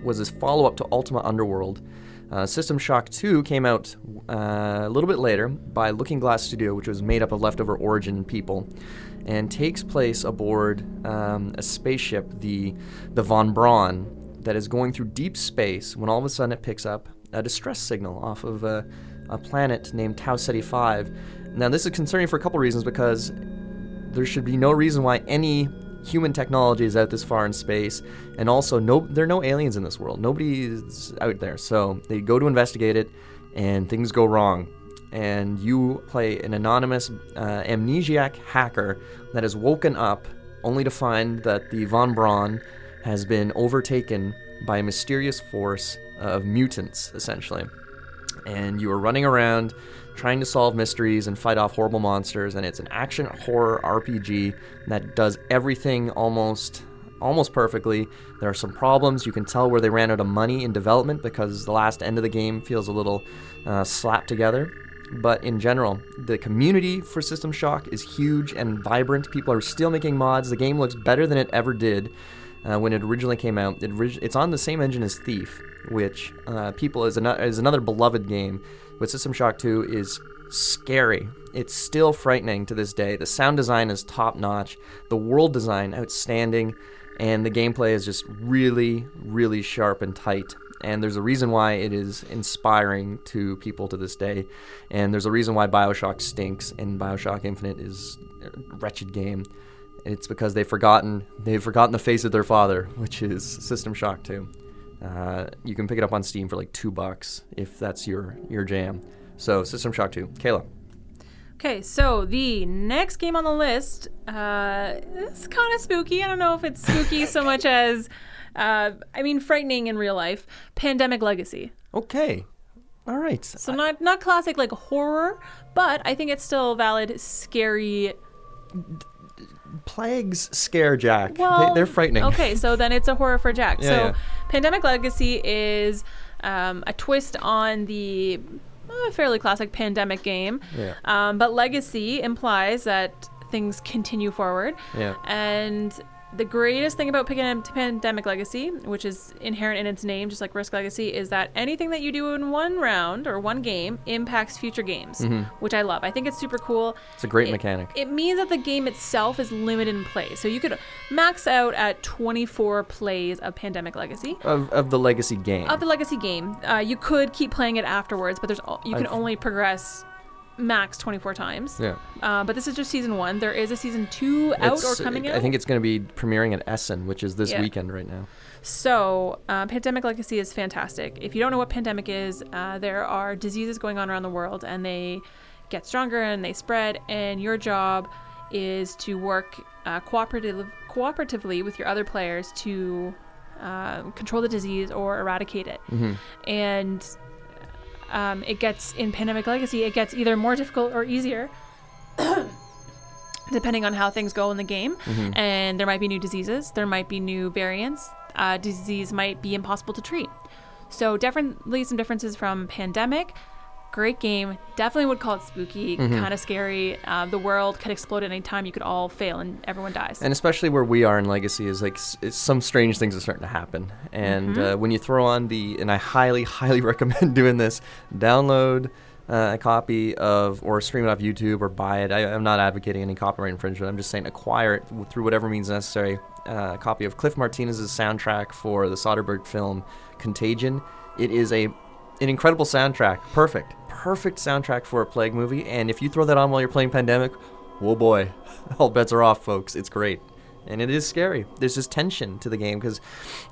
Was this follow-up to Ultima Underworld. Uh, System Shock two came out uh, a little bit later by Looking Glass Studio, which was made up of leftover Origin people, and takes place aboard um, a spaceship, the the Von Braun, that is going through deep space when all of a sudden it picks up a distress signal off of a, a planet named Tau Ceti five. Now, this is concerning for a couple reasons, because there should be no reason why any human technology is out this far in space, and also no, there are no aliens in this world. Nobody's out there. So they go to investigate it, and things go wrong. And you play an anonymous uh, amnesiac hacker that has woken up only to find that the Von Braun has been overtaken by a mysterious force of mutants, essentially. And you are running around trying to solve mysteries and fight off horrible monsters, and it's an action horror R P G that does everything almost almost perfectly. There are some problems. You can tell where they ran out of money in development because the last end of the game feels a little uh, slapped together. But in general, the community for System Shock is huge and vibrant. People are still making mods. The game looks better than it ever did uh, when it originally came out. It, it's on the same engine as Thief, which uh, people is, an, is another beloved game. But System Shock two is scary. It's still frightening to this day. The sound design is top-notch. The world design, outstanding. And the gameplay is just really, really sharp and tight. And there's a reason why it is inspiring to people to this day. And there's a reason why Bioshock stinks and Bioshock Infinite is a wretched game. It's because they've forgotten they've forgotten the face of their father, which is System Shock two. Uh, you can pick it up on Steam for like two bucks if that's your, your jam. So System Shock two. Kayla. Okay, so the next game on the list uh, is kind of spooky. I don't know if it's spooky so much as... Uh, I mean, frightening in real life. Pandemic Legacy. Okay. All right. So not not classic, like, horror, but I think it's still valid, scary... Plagues scare Jack. Well, they, they're frightening. Okay, so then it's a horror for Jack. yeah, so yeah. Pandemic Legacy is um, a twist on the uh, fairly classic Pandemic game. Yeah. Um, but Legacy implies that things continue forward. Yeah. And... The greatest thing about picking up Pandemic Legacy, which is inherent in its name, just like Risk Legacy, is that anything that you do in one round or one game impacts future games, mm-hmm. which I love. I think it's super cool. It's a great it, mechanic. It means that the game itself is limited in play. So you could max out at twenty-four plays of Pandemic Legacy. Of, of the Legacy game. Of the Legacy game. Uh, you could keep playing it afterwards, but there's you can I've... only progress... max twenty-four times. Yeah. Uh, but this is just season one. There is a season two out it's, or coming out. I think it's going to be premiering at Essen, which is this yeah. weekend right now. So uh, Pandemic Legacy is fantastic. If you don't know what pandemic is, uh, there are diseases going on around the world, and they get stronger and they spread, and your job is to work uh, cooperative, cooperatively with your other players to uh, control the disease or eradicate it. Mm-hmm. And... Um, it gets, in Pandemic Legacy, it gets either more difficult or easier, depending on how things go in the game. Mm-hmm. And there might be new diseases. There might be new variants. Uh, disease might be impossible to treat. So definitely some differences from Pandemic. Great game. Definitely would call it spooky, mm-hmm. kind of scary. Uh, the world could explode at any time. You could all fail and everyone dies. And especially where we are in Legacy is like it's some strange things are starting to happen. And mm-hmm. uh, when you throw on the, and I highly, highly recommend doing this, download uh, a copy of, or stream it off YouTube or buy it. I, I'm not advocating any copyright infringement. I'm just saying acquire it through whatever means necessary. Uh, a copy of Cliff Martinez's soundtrack for the Soderbergh film Contagion. It is a an incredible soundtrack. Perfect. Perfect soundtrack for a plague movie, and if you throw that on while you're playing Pandemic, oh boy, all bets are off, folks. It's great. And it is scary. There's just tension to the game, because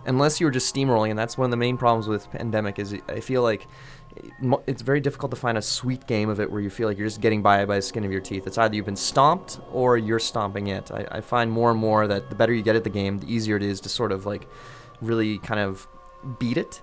unless you were just steamrolling, and that's one of the main problems with Pandemic, is I feel like it's very difficult to find a sweet game of it where you feel like you're just getting by by the skin of your teeth. It's either you've been stomped, or you're stomping it. I, I find more and more that the better you get at the game, the easier it is to sort of like really kind of beat it.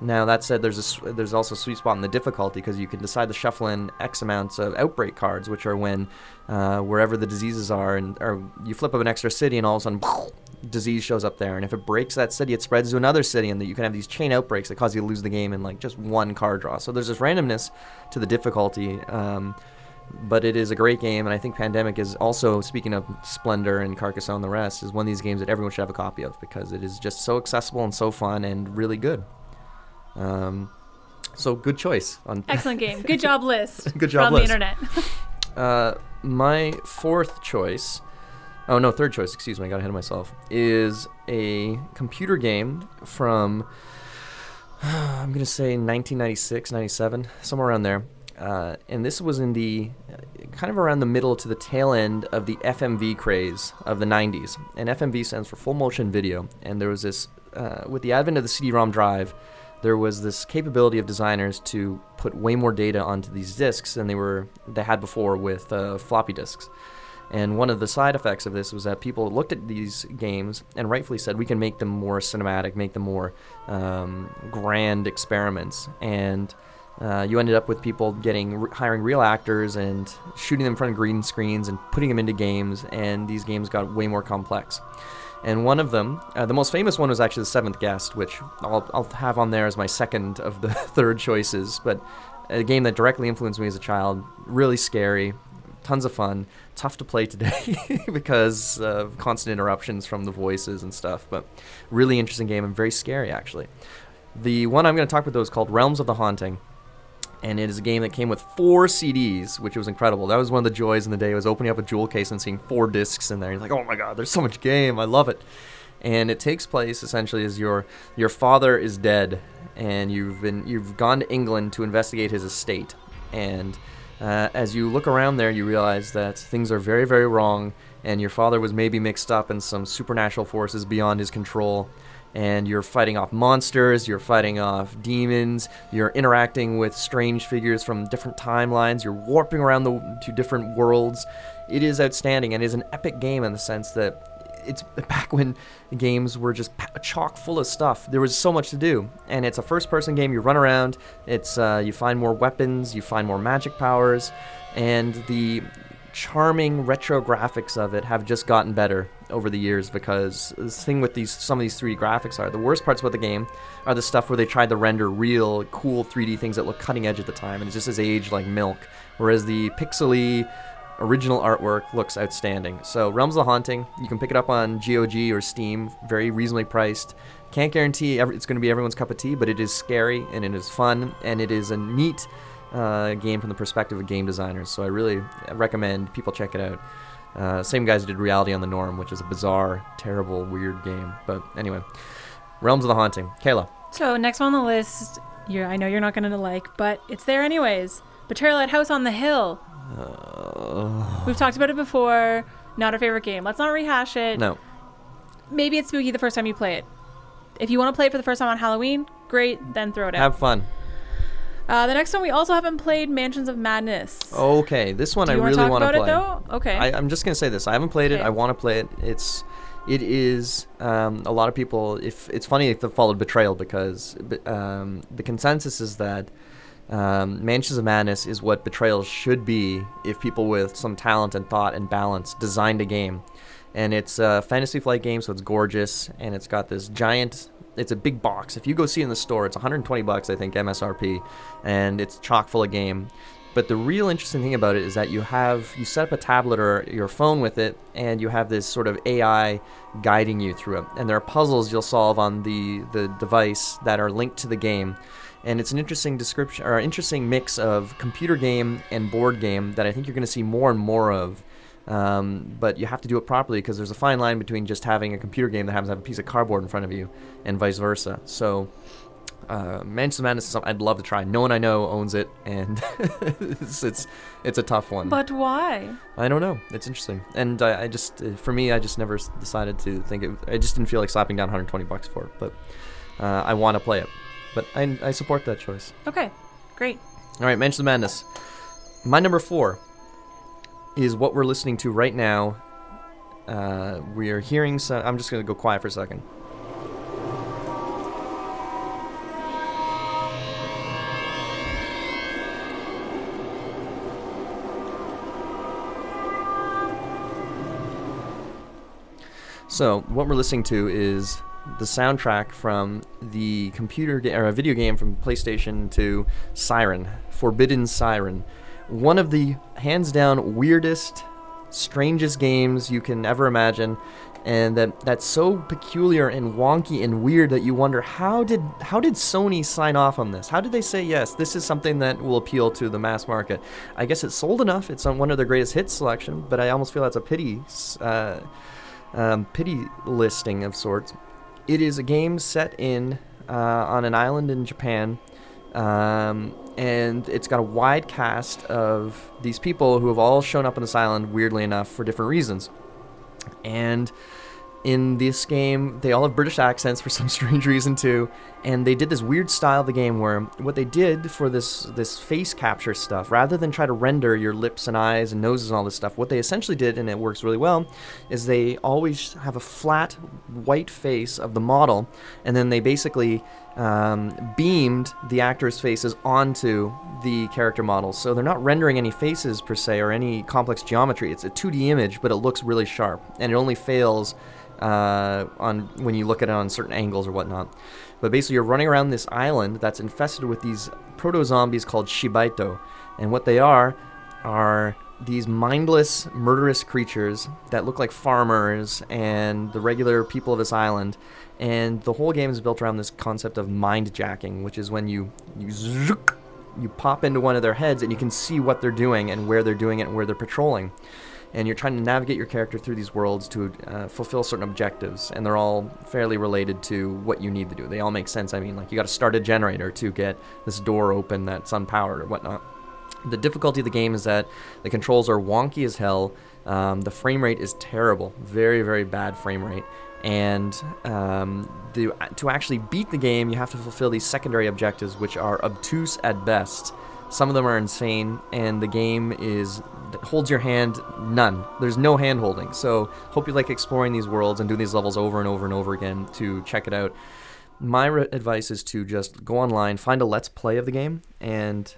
Now, that said, there's a, there's also a sweet spot in the difficulty because you can decide to shuffle in X amounts of outbreak cards, which are when uh, wherever the diseases are, and or you flip up an extra city and all of a sudden, poof, disease shows up there. And if it breaks that city, it spreads to another city, and you can have these chain outbreaks that cause you to lose the game in like just one card draw. So there's this randomness to the difficulty, um, but it is a great game, and I think Pandemic is also, speaking of Splendor and Carcassonne and the rest, is one of these games that everyone should have a copy of because it is just so accessible and so fun and really good. Um, so good choice. On Excellent game. Good job list. Good job from list. From the internet. uh, my fourth choice, oh no, third choice, excuse me, I got ahead of myself, is a computer game from, I'm going to say nineteen ninety-six, ninety-seven, somewhere around there, Uh, and this was in the, kind of around the middle to the tail end of the F M V craze of the nineties. And F M V stands for full motion video. And there was this, uh, with the advent of the C D ROM drive, there was this capability of designers to put way more data onto these discs than they were they had before with uh, floppy disks. And one of the side effects of this was that people looked at these games and rightfully said, we can make them more cinematic, make them more um, grand experiments. And uh, you ended up with people getting hiring real actors and shooting them in front of green screens and putting them into games, and these games got way more complex. And one of them, uh, the most famous one was actually The Seventh Guest, which I'll, I'll have on there as my second of the third choices, but a game that directly influenced me as a child, really scary, tons of fun, tough to play today because of constant interruptions from the voices and stuff, but really interesting game and very scary, actually. The one I'm going to talk about, though, is called Realms of the Haunting, and it is a game that came with four C Ds, which was incredible. That was one of the joys in the day, was opening up a jewel case and seeing four discs in there. You're like, oh my god, there's so much game, I love it. And it takes place, essentially, as your your father is dead, and you've been you've gone to England to investigate his estate, and Uh, as you look around there, you realize that things are very, very wrong, and your father was maybe mixed up in some supernatural forces beyond his control, and you're fighting off monsters, you're fighting off demons, you're interacting with strange figures from different timelines, you're warping around the, to different worlds. It is outstanding, and it is an epic game in the sense that it's back when games were just chock full of stuff. There was so much to do, and it's a first-person game. You run around. It's uh, you find more weapons, you find more magic powers, and the charming retro graphics of it have just gotten better over the years. Because the thing with these, some of these three D graphics are the worst parts about the game are the stuff where they tried to render real cool three D things that look cutting edge at the time, and it just has aged like milk. Whereas the pixely original artwork looks outstanding. So Realms of the Haunting, you can pick it up on G O G or Steam, very reasonably priced. Can't guarantee every, it's going to be everyone's cup of tea, but it is scary and it is fun, and it is a neat uh, game from the perspective of game designers. So I really recommend people check it out. Uh, same guys who did Reality on the Norm, which is a bizarre, terrible, weird game. But anyway, Realms of the Haunting. Kayla. So next on the list, you're, I know you're not going to like, but it's there anyways. Betrayal at House on the Hill. Uh, We've talked about it before. Not our favorite game. Let's not rehash it. No. Maybe it's spooky the first time you play it. If you want to play it for the first time on Halloween, great, then throw it out. Have fun. Uh, the next one we also haven't played, Mansions of Madness. Okay, this one I really want to play. Do you want to talk about it, though? Okay. I, I'm just going to say this. I haven't played okay. it. I want to play it. It's... It is, um, a lot of people... If It's funny if they followed Betrayal, because um, the consensus is that Um, Mansions of Madness is what Betrayal should be if people with some talent and thought and balance designed a game. And it's a Fantasy Flight game, so it's gorgeous, and it's got this giant... It's a big box. If you go see it in the store, it's one hundred twenty bucks, I think, M S R P, and it's chock full of game. But the real interesting thing about it is that you have... You set up a tablet or your phone with it, and you have this sort of A I guiding you through it. And there are puzzles you'll solve on the, the device that are linked to the game. And it's an interesting description, or interesting mix of computer game and board game that I think you're going to see more and more of. Um, but you have to do it properly, because there's a fine line between just having a computer game that happens to have a piece of cardboard in front of you and vice versa. So uh, Mansions of Madness is something I'd love to try. No one I know owns it, and it's, it's it's a tough one. But why? I don't know. It's interesting. And I, I just, for me, I just never decided to think it. I just didn't feel like slapping down one hundred twenty bucks for it, but uh, I want to play it. But I, I support that choice. Okay, great. All right, Mansions of Madness. My number four is what we're listening to right now. Uh, we are hearing some... I'm just going to go quiet for a second. So, what we're listening to is... the soundtrack from the computer ga- or a video game from PlayStation to Siren, Forbidden Siren. One of the hands down weirdest, strangest games you can ever imagine, and that, that's so peculiar and wonky and weird that you wonder, how did how did Sony sign off on this? How did they say, yes, this is something that will appeal to the mass market? I guess it sold enough. It's on one of their greatest hits selection, but I almost feel that's a pity, uh, um, pity listing of sorts. It is a game set in uh, on an island in Japan Um, and it's got a wide cast of these people who have all shown up on this island, weirdly enough, for different reasons. And in this game, they all have British accents for some strange reason too, and they did this weird style of the game where what they did for this this face capture stuff, rather than try to render your lips and eyes and noses and all this stuff, what they essentially did, and it works really well, is they always have a flat white face of the model, and then they basically um, beamed the actors' faces onto the character models. So they're not rendering any faces per se or any complex geometry. It's a two D image, but it looks really sharp, and it only fails Uh, on when you look at it on certain angles or whatnot. But basically you're running around this island that's infested with these proto-zombies called Shibaito. And what they are are these mindless, murderous creatures that look like farmers and the regular people of this island. And the whole game is built around this concept of mind-jacking, which is when you you, zook, you pop into one of their heads and you can see what they're doing and where they're doing it and where they're patrolling. And you're trying to navigate your character through these worlds to uh, fulfill certain objectives, and they're all fairly related to what you need to do. They all make sense. I mean, like, you got to start a generator to get this door open that's unpowered or whatnot. The difficulty of the game is that the controls are wonky as hell. Um, the frame rate is terrible. Very, very bad frame rate. And um, the, to actually beat the game, you have to fulfill these secondary objectives, which are obtuse at best. Some of them are insane, and the game is holds your hand none. There's no hand holding. So hope you like exploring these worlds and doing these levels over and over and over again to check it out. My re- advice is to just go online, find a Let's Play of the game, and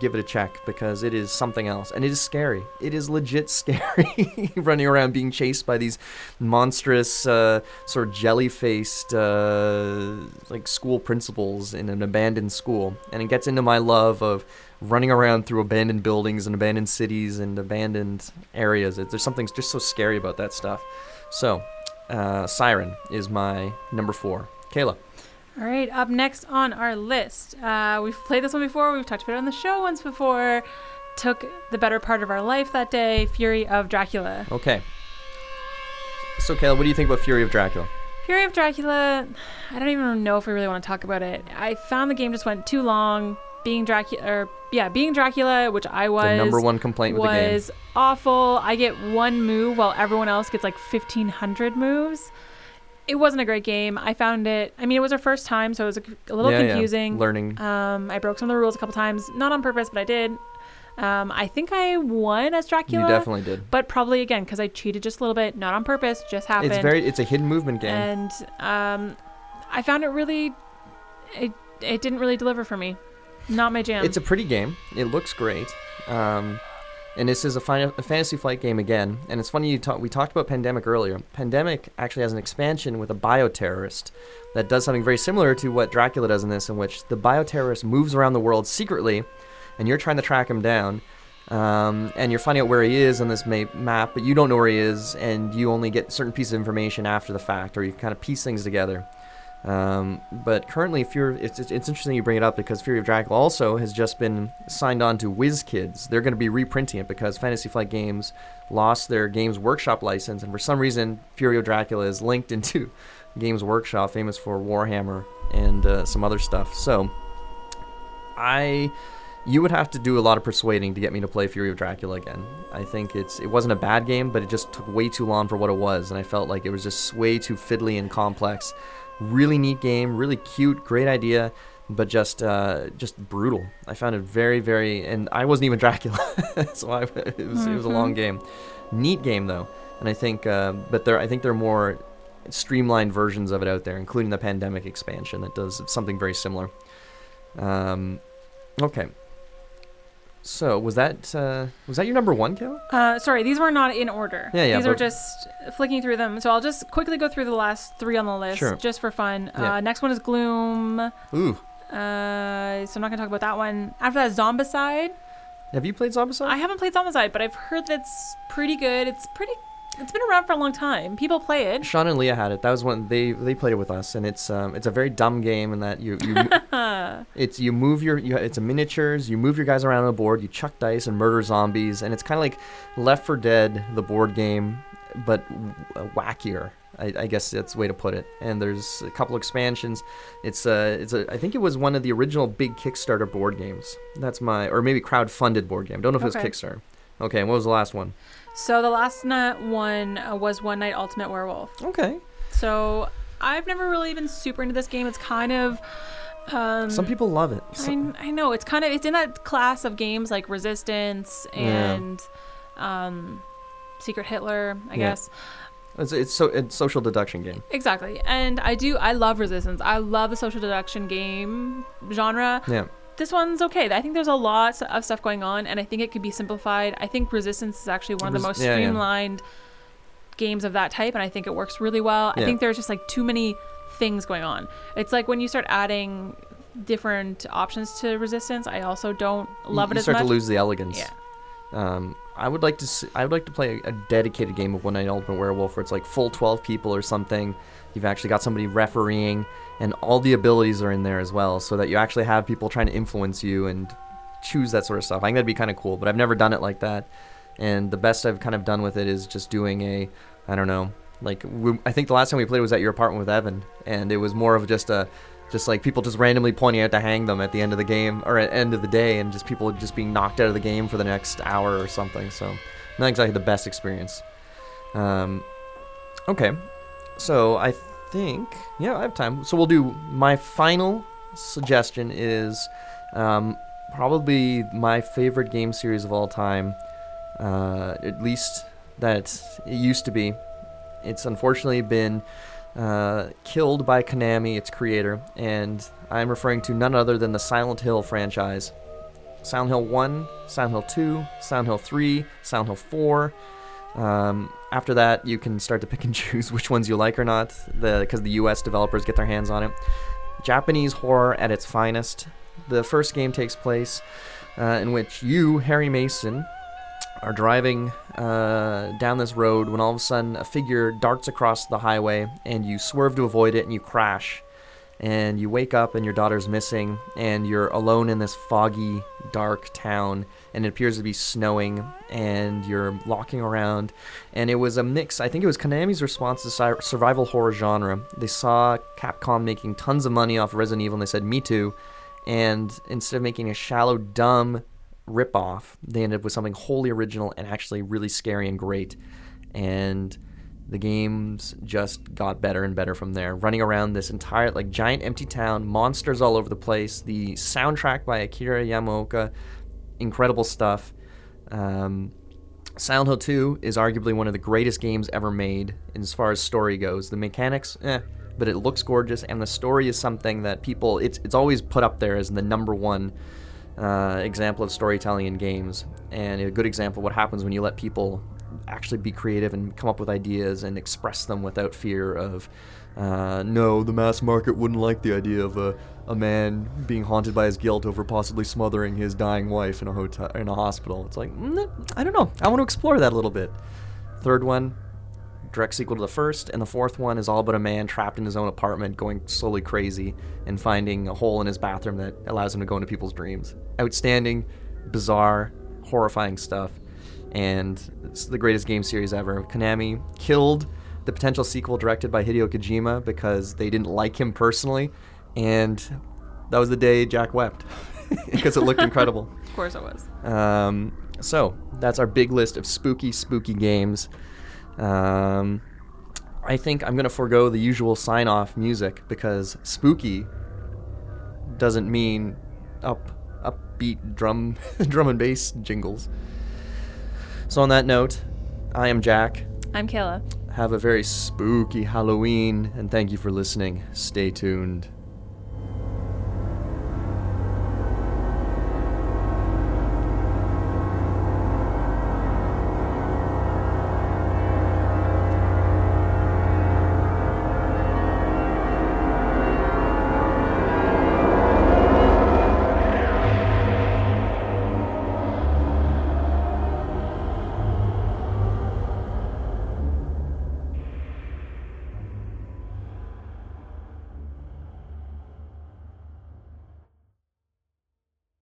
give it a check, because it is something else. And it is scary. It is legit scary, running around being chased by these monstrous uh, sort of jelly-faced uh, like school principals in an abandoned school. And it gets into my love of running around through abandoned buildings and abandoned cities and abandoned areas. It, there's something just so scary about that stuff. So, uh, Siren is my number four. Kayla. All right, up next on our list. Uh, we've played this one before. We've talked about it on the show once before. Took the better part of our life that day, Fury of Dracula. Okay. So, Kayla, what do you think about Fury of Dracula? Fury of Dracula, I don't even know if we really want to talk about it. I found the game just went too long. Being Dracula, or, yeah, being Dracula, which I was, the number one complaint with the game, was awful. I get one move while everyone else gets like fifteen hundred moves. It wasn't a great game. I found it, I mean, it was our first time, so it was a, a little yeah, confusing. Yeah. Learning. Um, I broke some of the rules a couple times, not on purpose, but I did. Um, I think I won as Dracula. You definitely did. But probably, again, because I cheated just a little bit, not on purpose, just happened. It's very, it's a hidden movement game. And um, I found it really, it, it didn't really deliver for me. Not my jam. It's a pretty game. It looks great. Um, and this is a, fi- a fantasy flight game again. And it's funny, you ta- we talked about Pandemic earlier. Pandemic actually has an expansion with a bioterrorist that does something very similar to what Dracula does in this, in which the bioterrorist moves around the world secretly, and you're trying to track him down. Um, and you're finding out where he is on this ma- map, but you don't know where he is, and you only get certain pieces of information after the fact, or you kind of piece things together. Um, but currently, Fury, it's, it's interesting you bring it up, because Fury of Dracula also has just been signed on to WizKids. They're going to be reprinting it because Fantasy Flight Games lost their Games Workshop license, and for some reason, Fury of Dracula is linked into Games Workshop, famous for Warhammer and uh, some other stuff. So, I, you would have to do a lot of persuading to get me to play Fury of Dracula again. I think it's it wasn't a bad game, but it just took way too long for what it was, and I felt like it was just way too fiddly and complex. Really neat game, really cute, great idea, but just uh, just brutal. I found it very, very, and I wasn't even Dracula, so I, it was mm-hmm. it was a long game. Neat game though, and I think, uh, but there I think there are more streamlined versions of it out there, including the Pandemic expansion that does something very similar. Um, okay. So was that uh, was that your number one, Kayla? Uh, sorry, these were not in order. Yeah, yeah. These were just flicking through them. So I'll just quickly go through the last three on the list, sure. just for fun. Yeah. Uh, next one is Gloom. Ooh. Uh, so I'm not gonna talk about that one. After that, Zombicide. Have you played Zombicide? I haven't played Zombicide, but I've heard that's pretty good. It's pretty. It's been around for a long time. People play it. Sean and Leah had it. That was one they they played it with us, and it's um it's a very dumb game in that you you it's you move your you, it's a miniatures. You move your guys around on a board. You chuck dice and murder zombies, and it's kind of like Left four Dead, the board game, but w- wackier. I, I guess that's the way to put it. And there's a couple expansions. It's uh, it's a, I think it was one of the original big Kickstarter board games. That's my, or maybe crowdfunded board game. Don't know if okay. it was Kickstarter. Okay, and what was the last one? So the last one was One Night Ultimate Werewolf. Okay. So I've never really been super into this game. It's kind of... Um, Some people love it. So. I, I know. It's kind of, it's in that class of games like Resistance and yeah. um, Secret Hitler, I yeah. guess. It's it's so it's social deduction game. Exactly. And I do, I love Resistance. I love the social deduction game genre. Yeah. This one's okay. I think there's a lot of stuff going on, and I think it could be simplified. I think Resistance is actually one of the most yeah, streamlined yeah. games of that type, and I think it works really well. Yeah. I think there's just like too many things going on. It's like when you start adding different options to Resistance, I also don't love you, it you as much. You start to lose the elegance. Yeah. Um, I would like to see, I would like to play a, a dedicated game of One Night Ultimate Werewolf where it's like full twelve people or something. You've actually got somebody refereeing, and all the abilities are in there as well, so that you actually have people trying to influence you and choose that sort of stuff. I think that'd be kind of cool, but I've never done it like that. And the best I've kind of done with it is just doing a, I don't know, like we, I think the last time we played was at your apartment with Evan, and it was more of just a, just like people just randomly pointing out to hang them at the end of the game or at end of the day, and just people just being knocked out of the game for the next hour or something. So not exactly the best experience. Um, okay. So I think, yeah, I have time. So we'll do, my final suggestion is um, probably my favorite game series of all time, uh, at least that it used to be. It's unfortunately been uh, killed by Konami, its creator, and I'm referring to none other than the Silent Hill franchise. Silent Hill one, Silent Hill two, Silent Hill three, Silent Hill four. Um, after that, you can start to pick and choose which ones you like or not, because the, the U S developers get their hands on it. Japanese horror at its finest. The first game takes place uh, in which you, Harry Mason, are driving uh, down this road when all of a sudden a figure darts across the highway, and you swerve to avoid it and you crash. And you wake up and your daughter's missing, and you're alone in this foggy, dark town, and it appears to be snowing, and you're walking around. And it was a mix. I think it was Konami's response to the survival horror genre. They saw Capcom making tons of money off Resident Evil, and they said, me too. And instead of making a shallow, dumb ripoff, they ended up with something wholly original and actually really scary and great. And the games just got better and better from there. Running around this entire, like, giant empty town, monsters all over the place, the soundtrack by Akira Yamaoka, incredible stuff. Um, Silent Hill two is arguably one of the greatest games ever made as far as story goes. The mechanics, eh, but it looks gorgeous, and the story is something that people, it's it's always put up there as the number one uh, example of storytelling in games, and a good example of what happens when you let people actually be creative and come up with ideas and express them without fear of uh, no, the mass market wouldn't like the idea of a, a man being haunted by his guilt over possibly smothering his dying wife in a hotel, in a hospital. It's like, mm, I don't know. I want to explore that a little bit. Third one, direct sequel to the first, and the fourth one is all about a man trapped in his own apartment going slowly crazy and finding a hole in his bathroom that allows him to go into people's dreams. Outstanding, bizarre, horrifying stuff. And it's the greatest game series ever. Konami killed the potential sequel directed by Hideo Kojima because they didn't like him personally, and that was the day Jack wept because it looked incredible. Of course it was. Um, so that's our big list of spooky, spooky games. Um, I think I'm going to forego the usual sign-off music because spooky doesn't mean up, upbeat drum, drum and bass jingles. So on that note, I am Jack. I'm Kayla. Have a very spooky Halloween, and thank you for listening. Stay tuned.